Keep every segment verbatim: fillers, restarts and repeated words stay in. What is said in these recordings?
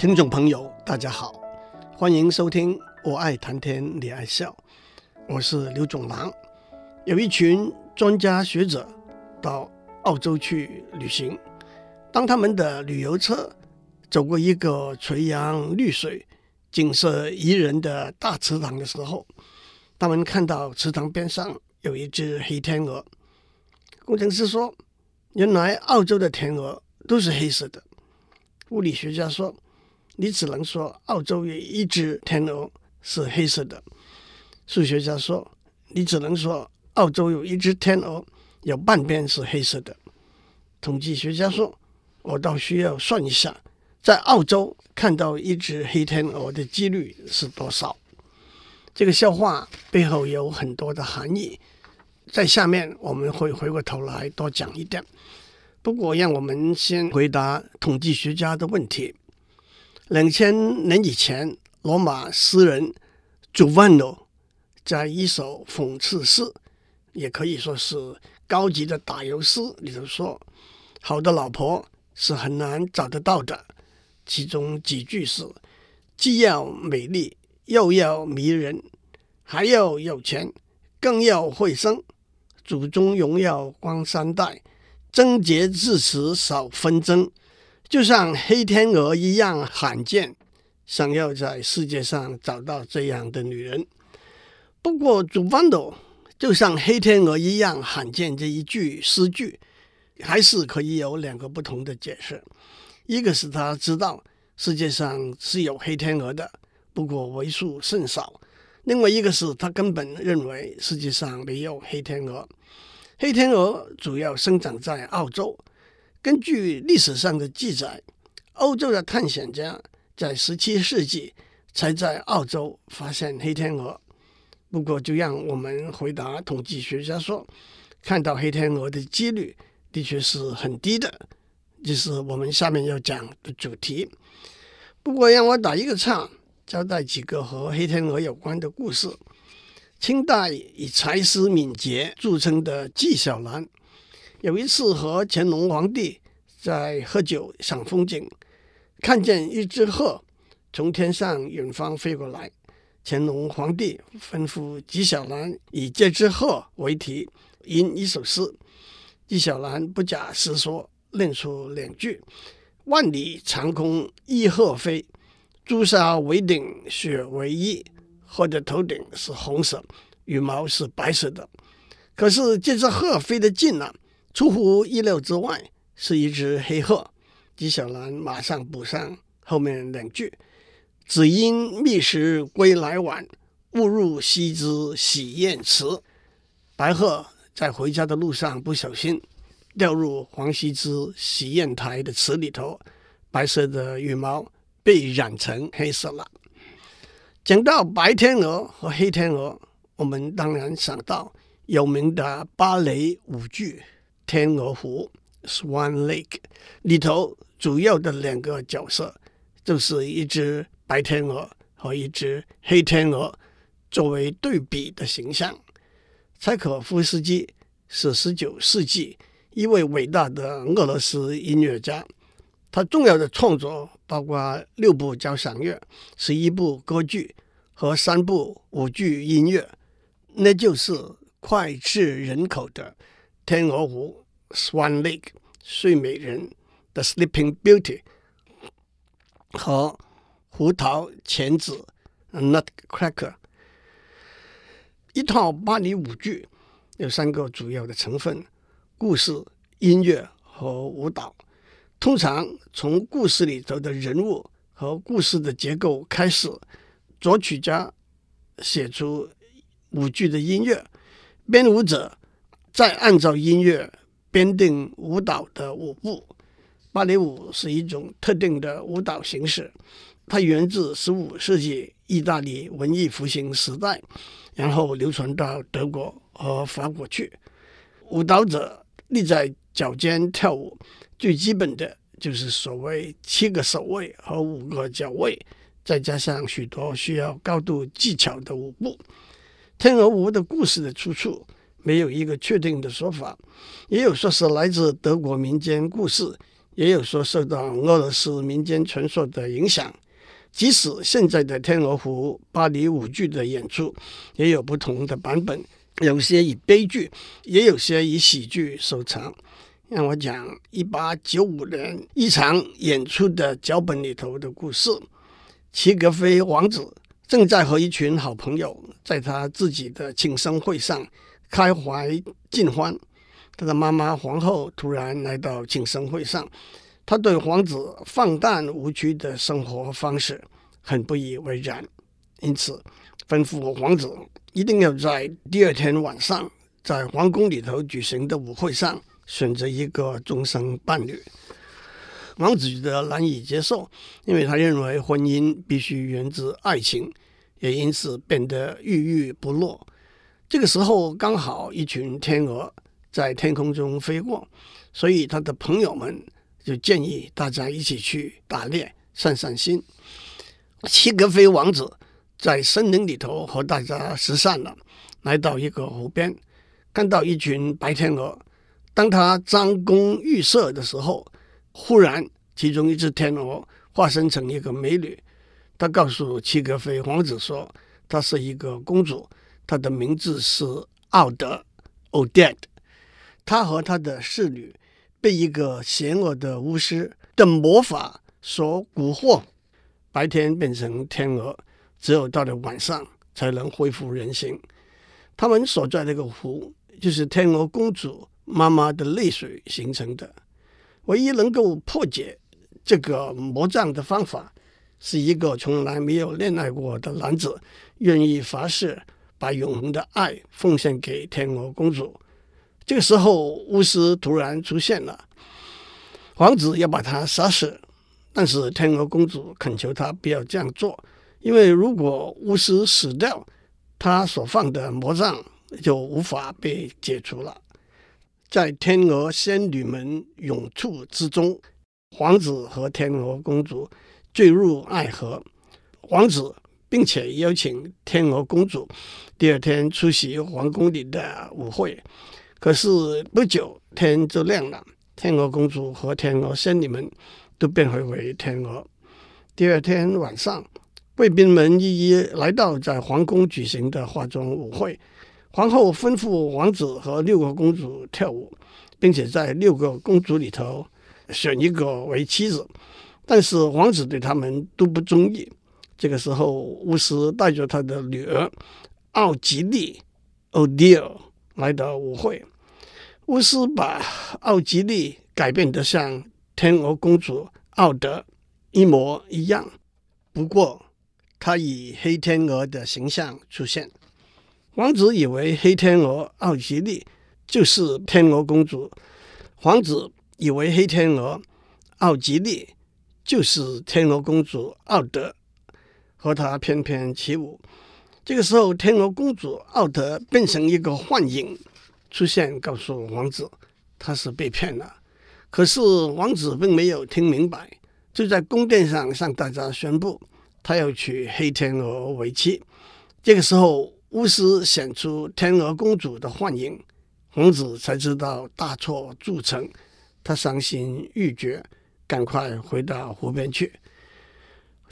听众朋友大家好，欢迎收听我爱谈天你爱笑，我是刘总郎。有一群专家学者到澳洲去旅行，当他们的旅游车走过一个垂杨绿水、景色宜人的大池塘的时候，他们看到池塘边上有一只黑天鹅。工程师说，原来澳洲的天鹅都是黑色的。物理学家说，你只能说澳洲有一只天鹅是黑色的。数学家说，你只能说澳洲有一只天鹅有半边是黑色的。统计学家说，我倒需要算一下在澳洲看到一只黑天鹅的几率是多少。这个笑话背后有很多的含义，在下面我们会回过头来多讲一点。不过让我们先回答统计学家的问题。两千年以前，罗马诗人 Giovanni 在一首讽刺诗，也可以说是高级的打油诗里头说，好的老婆是很难找得到的。其中几句是，既要美丽又要迷人，还要有钱，更要会生，祖宗荣耀光三代，贞洁至此少纷争，就像黑天鹅一样罕见，想要在世界上找到这样的女人。不过主班斗就像黑天鹅一样罕见这一句诗句，还是可以有两个不同的解释。一个是他知道世界上是有黑天鹅的，不过为数甚少；另外一个是他根本认为世界上没有黑天鹅。黑天鹅主要生长在澳洲。根据历史上的记载，欧洲的探险家在十七世纪才在澳洲发现黑天鹅。不过就让我们回答统计学家说，看到黑天鹅的几率的确是很低的，这是我们下面要讲的主题。不过让我打一个岔，交代几个和黑天鹅有关的故事。清代以才思敏捷著称的纪晓岚，有一次和乾隆皇帝在喝酒赏风景，看见一只鹤从天上远方飞过来，乾隆皇帝吩咐纪晓岚以这只鹤为题吟一首诗。纪晓岚不假思索念出两句：万里长空一鹤飞，朱砂为顶雪为衣。鹤的头顶是红色，羽毛是白色的。可是这只鹤飞得近了，出乎意料之外，是一只黑鹤。纪晓岚马上补上后面两句：只因觅食归来晚，误入西之喜宴迟。白鹤在回家的路上不小心掉入黄羲之洗砚台的池里头，白色的羽毛被染成黑色了。讲到白天鹅和黑天鹅，我们当然想到有名的芭蕾舞剧《天鹅湖》 Swan Lake 里头主要的两个角色就是一只白天鹅和一只黑天鹅作为对比的形象。柴可夫斯基是十九世纪一位伟大的俄罗斯音乐家，他重要的创作包括六部交响乐、十一部歌剧和三部舞剧音乐，那就是脍炙人口的《天鹅湖》 Swan Lake 睡美人 The Sleeping Beauty 和胡桃钳子 Nutcracker。一套芭蕾舞剧有三个主要的成分：故事、音乐和舞蹈。通常从故事里头的人物和故事的结构开始，作曲家写出舞剧的音乐，编舞者再按照音乐编定舞蹈的舞步。芭蕾舞是一种特定的舞蹈形式，它源自十五世纪意大利文艺复兴时代，然后流传到德国和法国去。舞蹈者立在脚尖跳舞，最基本的就是所谓七个手位和五个脚位，再加上许多需要高度技巧的舞步。天鹅湖的故事的出处没有一个确定的说法，也有说是来自德国民间故事，也有说受到俄罗斯民间传说的影响。即使现在的天鹅湖芭蕾舞剧的演出也有不同的版本，有些以悲剧，也有些以喜剧收场。让我讲一八九五年一场演出的脚本里头的故事。齐格飞王子正在和一群好朋友在他自己的庆生会上开怀尽欢，他的妈妈皇后突然来到庆生会上，他对皇子放荡无趣的生活方式很不以为然，因此吩咐皇子一定要在第二天晚上在皇宫里头举行的舞会上选择一个终生伴侣。王子觉得难以接受，因为他认为婚姻必须源自爱情，也因此变得郁郁不乐。这个时候刚好一群天鹅在天空中飞过，所以他的朋友们就建议大家一起去打猎散散心。齐格飞王子在森林里头和大家失散了，来到一个湖边，看到一群白天鹅。当他张弓欲射的时候，忽然其中一只天鹅化身成一个美女，她告诉齐格飞王子说她是一个公主，她的名字是奥德 Odette。 她和她的侍女被一个邪恶的巫师的魔法所蛊惑，白天变成天鹅，只有到了晚上才能恢复人形。他们所在的那个湖就是天鹅公主妈妈的泪水形成的。唯一能够破解这个魔障的方法，是一个从来没有恋爱过的男子愿意发誓把永恒的爱奉献给天鹅公主。这个时候巫师突然出现了，王子要把他杀死，但是天鹅公主恳求他不要这样做，因为如果巫师死掉，他所放的魔障就无法被解除了。在天鹅仙女们涌出之中，王子和天鹅公主坠入爱河。王子并且邀请天鹅公主第二天出席皇宫里的舞会，可是不久天就亮了，天鹅公主和天鹅仙女们都变回为天鹅。第二天晚上，贵宾们一一来到在皇宫举行的化妆舞会，皇后吩咐王子和六个公主跳舞，并且在六个公主里头选一个为妻子，但是王子对他们都不中意。这个时候巫师带着他的女儿奥吉利 Odile 来到舞会，巫师把奥吉利改变得像天鹅公主奥德一模一样，不过她以黑天鹅的形象出现。王子以为黑天鹅奥吉利就是天鹅公主，王子以为黑天鹅奥吉利就是天鹅公主奥德，和她翩翩起舞。这个时候天鹅公主奥德变成一个幻影出现，告诉王子她是被骗了，可是王子并没有听明白，就在宫殿上向大家宣布他要娶黑天鹅为妻。这个时候巫师显出天鹅公主的幻影，王子才知道大错铸成，他伤心欲绝，赶快回到湖边去。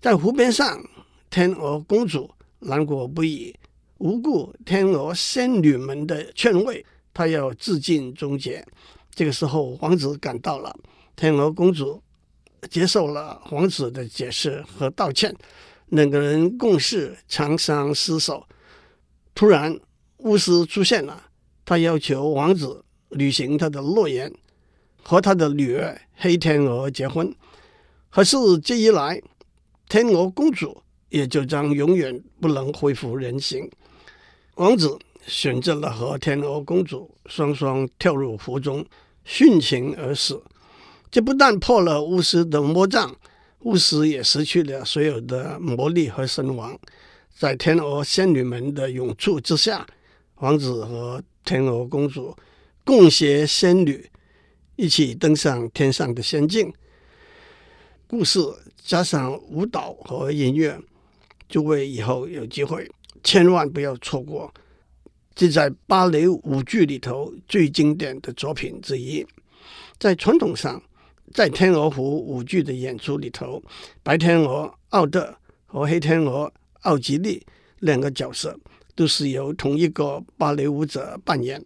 在湖边上，天鹅公主难过不已，无故天鹅仙女们的劝慰，她要自尽终结。这个时候王子赶到了，天鹅公主接受了王子的解释和道歉，两个人共事长相厮守。突然巫师出现了，他要求王子履行他的诺言，和他的女儿黑天鹅结婚。可是这一来，天鹅公主也就将永远不能恢复人形。王子选择了和天鹅公主双双跳入湖中殉情而死。这不但破了巫师的魔杖，巫师也失去了所有的魔力和身亡。在天鹅仙女们的涌出之下，王子和天鹅公主共携仙女一起登上天上的仙境。故事加上舞蹈和音乐，诸位以后有机会千万不要错过，这在芭蕾舞剧里头最经典的作品之一。在传统上，在天鹅湖舞剧的演出里头，白天鹅奥德和黑天鹅奥吉利两个角色都是由同一个芭蕾舞者扮演。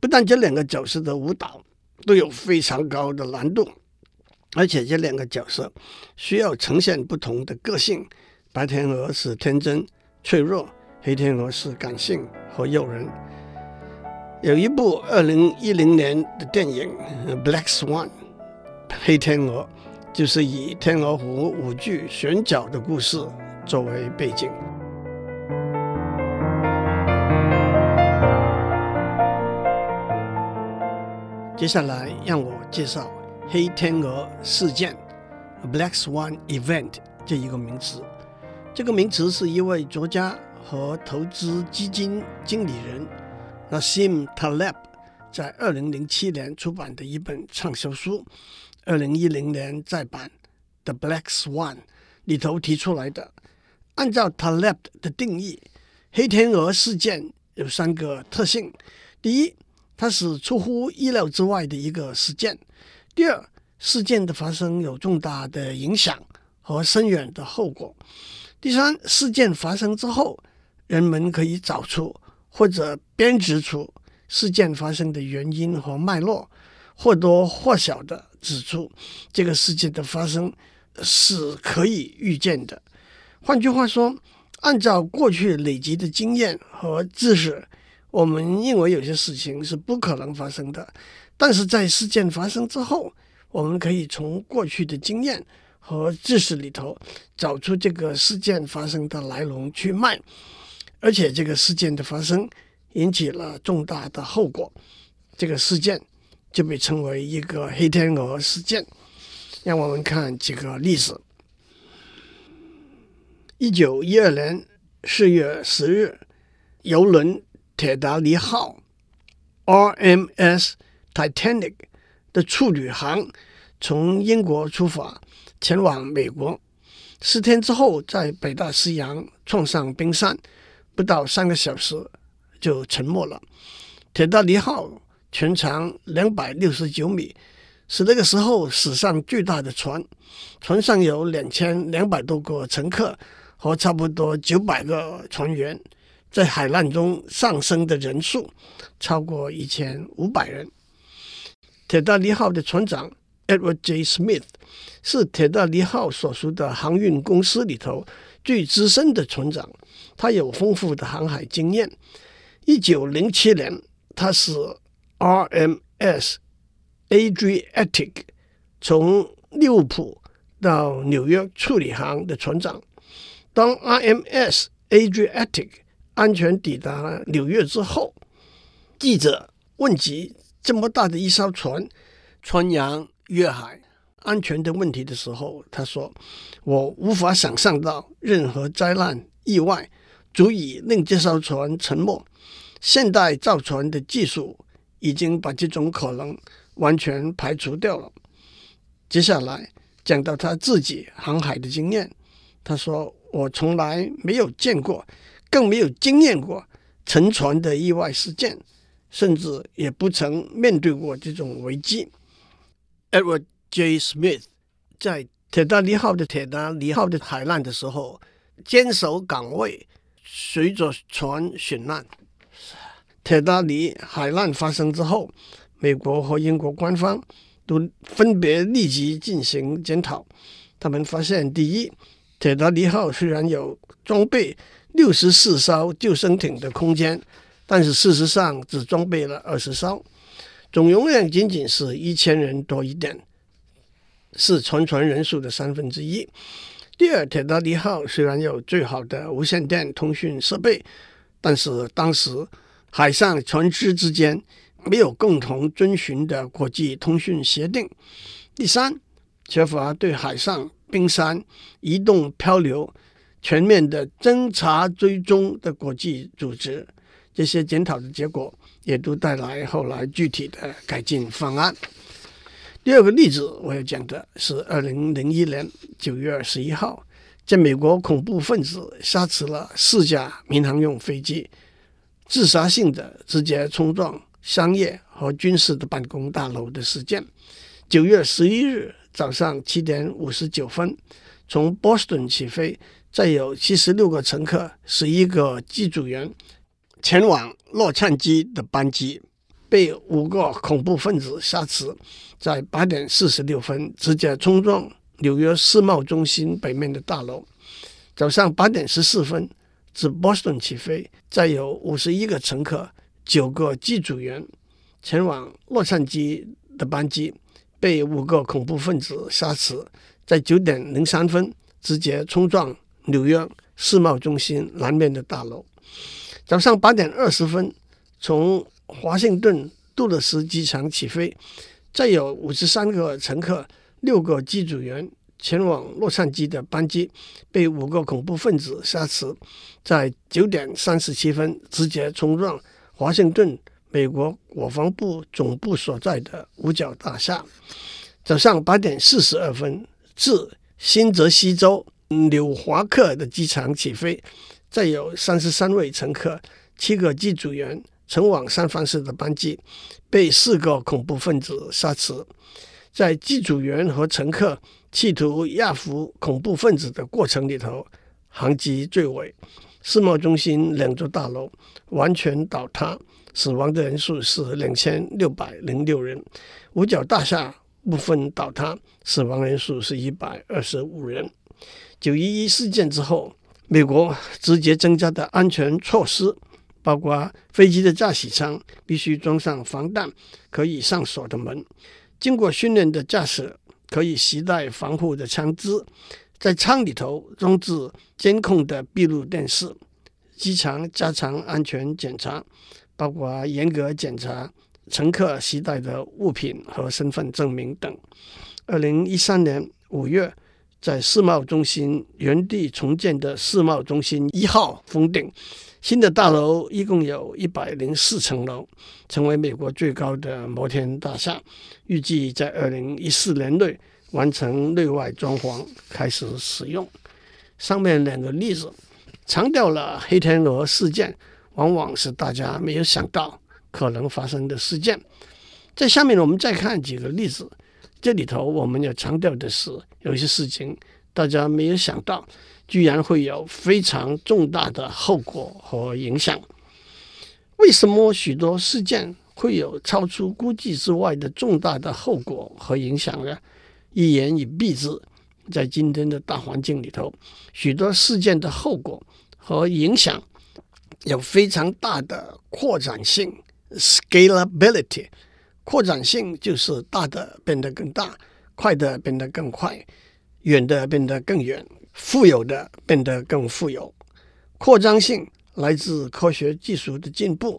不但这两个角色的舞蹈都有非常高的难度，而且这两个角色需要呈现不同的个性。白天鹅是天真脆弱，黑天鹅是感性和诱人。有一部二零一零年的电影《Black Swan》黑天鹅，就是以天鹅湖舞剧选角的故事作为背景。接下来让我介绍黑天鹅事件 Black Swan Event 这一个名词。这个名词是一位作家和投资基金经理人 Nassim Taleb 在二零零七年出版的一本畅销书，二零一零年再版 The Black Swan 里头提出来的。按照 Taleb 的定义，黑天鹅事件有三个特性。第一，它是出乎意料之外的一个事件。第二，事件的发生有重大的影响和深远的后果。第三，事件发生之后，人们可以找出或者编织出事件发生的原因和脉络，或多或少的指出这个事件的发生是可以预见的。换句话说，按照过去累积的经验和知识，我们认为有些事情是不可能发生的，但是在事件发生之后，我们可以从过去的经验和知识里头找出这个事件发生的来龙去脉，而且这个事件的发生引起了重大的后果，这个事件就被称为一个黑天鹅事件。让我们看几个例子。一九一二年四月十日，邮轮铁达尼号 R M S Titanic 的处女航从英国出发前往美国，四天之后在北大西洋撞上冰山，不到三个小时就沉没了。铁达尼号全长两百六十九米，是那个时候史上最大的船，船上有两千两百多个乘客和差不多九百个船员，在海难中丧生的人数超过一千五百人。铁达尼号的船长 Edward J. Smith 是铁达尼号所属的航运公司里头最资深的船长，他有丰富的航海经验。一九零七年，他是 R M S Adriatic 从利物浦到纽约处理航的船长。当 R M S Adriatic 安全抵达纽约之后，记者问及这么大的一艘船穿洋越海安全的问题的时候，他说：“我无法想象到任何灾难意外足以令这艘船沉没。现代造船的技术已经把这种可能完全排除掉了。”接下来讲到他自己航海的经验，他说：“我从来没有见过，更没有经验过沉船的意外事件。”甚至也不曾面对过这种危机。 Edward J. Smith 在铁达尼号的铁达尼号的海难的时候坚守岗位，随着船殉难。铁达尼海难发生之后，美国和英国官方都分别立即进行检讨。他们发现，第一，铁达尼号虽然有装备六十四艘救生艇的空间，但是事实上只装备了二十艘，总容量仅仅是一千人多一点，是全船人数的三分之一。第二，铁达尼号虽然有最好的无线电通讯设备，但是当时海上船只之间没有共同遵循的国际通讯协定。第三，缺乏对海上冰山移动漂流全面的侦查追踪的国际组织。这些检讨的结果也都带来后来具体的改进方案。第二个例子我要讲的是二零零一年九月十一号，在美国恐怖分子杀死了四架民航用飞机，自杀性的直接冲撞商业和军事的办公大楼的事件。九月十一日早上七点五十九分从波士顿起飞，载有七十六个乘客、十一个机组员，前往洛杉矶的班机被五个恐怖分子挟持，在八点四十六分直接冲撞纽约世贸中心北面的大楼。早上八点十四分自波士顿起飞，载有五十一个乘客、九个机组员，前往洛杉矶的班机被五个恐怖分子挟持，在九点零三分直接冲撞纽约世贸中心南面的大楼。早上八点二十分从华盛顿杜勒斯机场起飞，载有五十三个乘客、六个机组员，前往洛杉矶的班机被五个恐怖分子挟持，在九点三十七分直接冲撞华盛顿美国国防部总部所在的五角大厦。早上八点四十二分自新泽西州纽华克的机场起飞，载有三十三位乘客、七个机组员，前往三藩市的班机被四个恐怖分子挟持，在机组员和乘客企图压服恐怖分子的过程里头，航机坠毁，世贸中心两座大楼完全倒塌，死亡的人数是两千六百零六人，五角大厦部分倒塌，死亡人数是一百二十五人。九一一事件之后，美国直接增加的安全措施包括飞机的驾驶舱必须装上防弹可以上锁的门，经过训练的驾驶可以携带防护的枪支，在舱里头装置监控的闭路电视，机场加强安全检查，包括严格检查乘客携带的物品和身份证明等。二零一三年五月，在世贸中心原地重建的世贸中心一号封顶，新的大楼一共有一百零四层楼，成为美国最高的摩天大厦，预计在二零一四年内完成内外装潢，开始使用。上面两个例子强调了黑天鹅事件往往是大家没有想到可能发生的事件。在下面我们再看几个例子，这里头我们要强调的是，有些事情大家没有想到居然会有非常重大的后果和影响。为什么许多事件会有超出估计之外的重大的后果和影响呢？一言以蔽之，在今天的大环境里头，许多事件的后果和影响有非常大的扩展性 scalability。 扩展性就是大的变得更大，快的变得更快，远的变得更远，富有的变得更富有。扩张性来自科学技术的进步，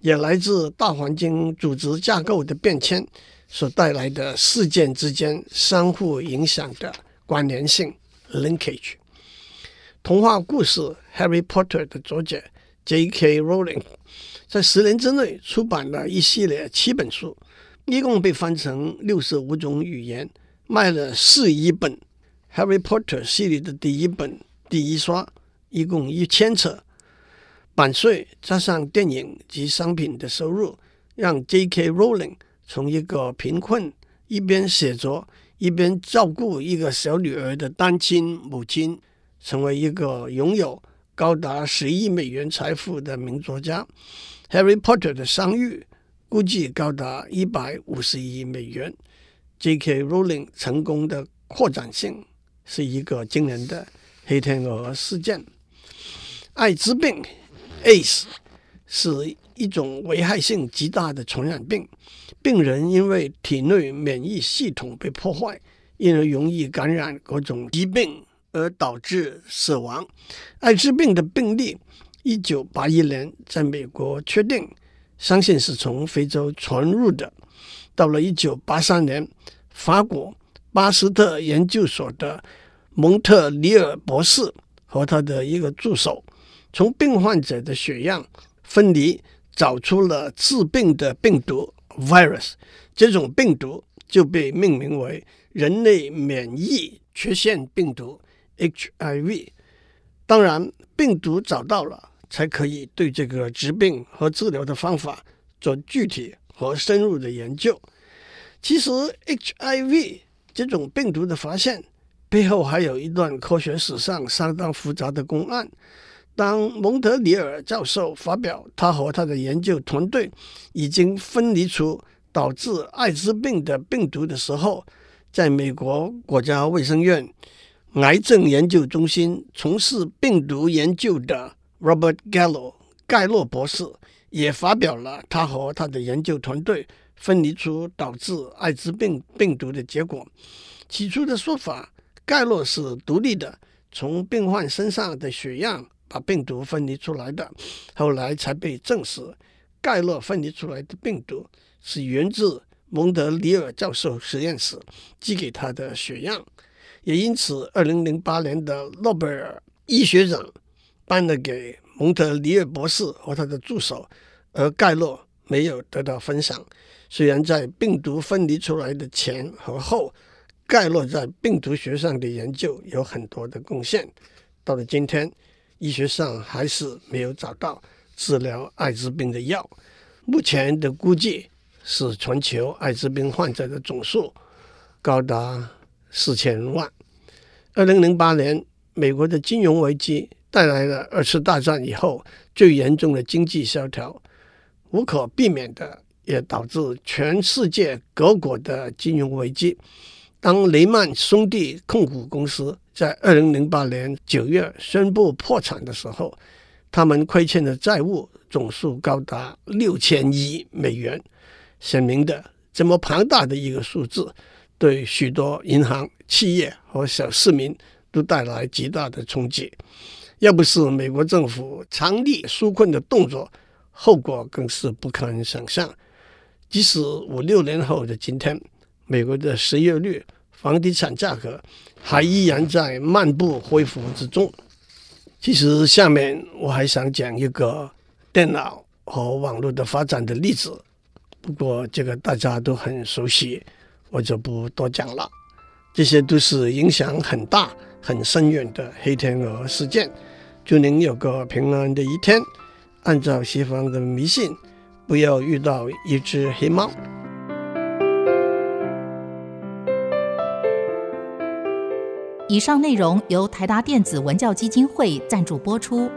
也来自大环境组织架构的变迁所带来的事件之间相互影响的关联性 linkage。 童话故事 Harry Potter 的作者 J K. Rowling 在十年之内出版了一系列七本书，一共被翻成六十五种语言，卖了四亿本。Harry Potter 系列的第一本第一刷一共一千册，版税加上电影及商品的收入，让 J K. Rowling 从一个贫困一边写作一边照顾一个小女儿的单亲母亲，成为一个拥有高达十亿美元财富的名作家。 Harry Potter 的商誉估计高达一百五十亿美元。 J K. Rowling 成功的扩展性是一个惊人的黑天鹅事件。艾滋病 AIDS 是一种危害性极大的传染病，病人因为体内免疫系统被破坏，因而容易感染各种疾病而导致死亡。艾滋病的病例一九八一年在美国确定，相信是从非洲传入的。到了一九八三年，法国巴斯特研究所的蒙特里尔博士和他的一个助手从病患者的血样分离找出了致病的病毒 virus， 这种病毒就被命名为人类免疫缺陷病毒 H I V。 当然病毒找到了才可以对这个疾病和治疗的方法做具体和深入的研究。其实 H I V 这种病毒的发现背后还有一段科学史上相当复杂的公案。当蒙德里尔教授发表他和他的研究团队已经分离出导致艾滋病的病毒的时候，在美国国家卫生院癌症研究中心从事病毒研究的 Robert Gallo 盖洛博士也发表了他和他的研究团队分离出导致艾滋病病毒的结果。起初的说法，盖洛是独立的从病患身上的血样把病毒分离出来的，后来才被证实盖洛分离出来的病毒是源自蒙德里尔教授实验室寄给他的血样。也因此二零零八年的诺贝尔医学奖颁了给蒙特里尔博士和他的助手，而盖洛没有得到分享。虽然在病毒分离出来的前和后，盖洛在病毒学上的研究有很多的贡献，到了今天医学上还是没有找到治疗艾滋病的药。目前的估计是全球艾滋病患者的总数高达四千万。二零零八年美国的金融危机带来了二次大战以后最严重的经济萧条，无可避免的也导致全世界各国的金融危机。当雷曼兄弟控股公司在二零零八年九月宣布破产的时候，他们亏欠的债务总数高达六千亿美元。显明的，这么庞大的一个数字对许多银行、企业和小市民都带来极大的冲击。要不是美国政府强力纾困的动作，后果更是不堪想象。即使五六年后的今天，美国的失业率、房地产价格还依然在漫步恢复之中。其实下面我还想讲一个电脑和网络的发展的例子，不过这个大家都很熟悉，我就不多讲了。这些都是影响很大很深远的黑天鹅事件。祝您有个平安的一天。按照西方的迷信，不要遇到一只黑猫。以上内容由台达电子文教基金会赞助播出。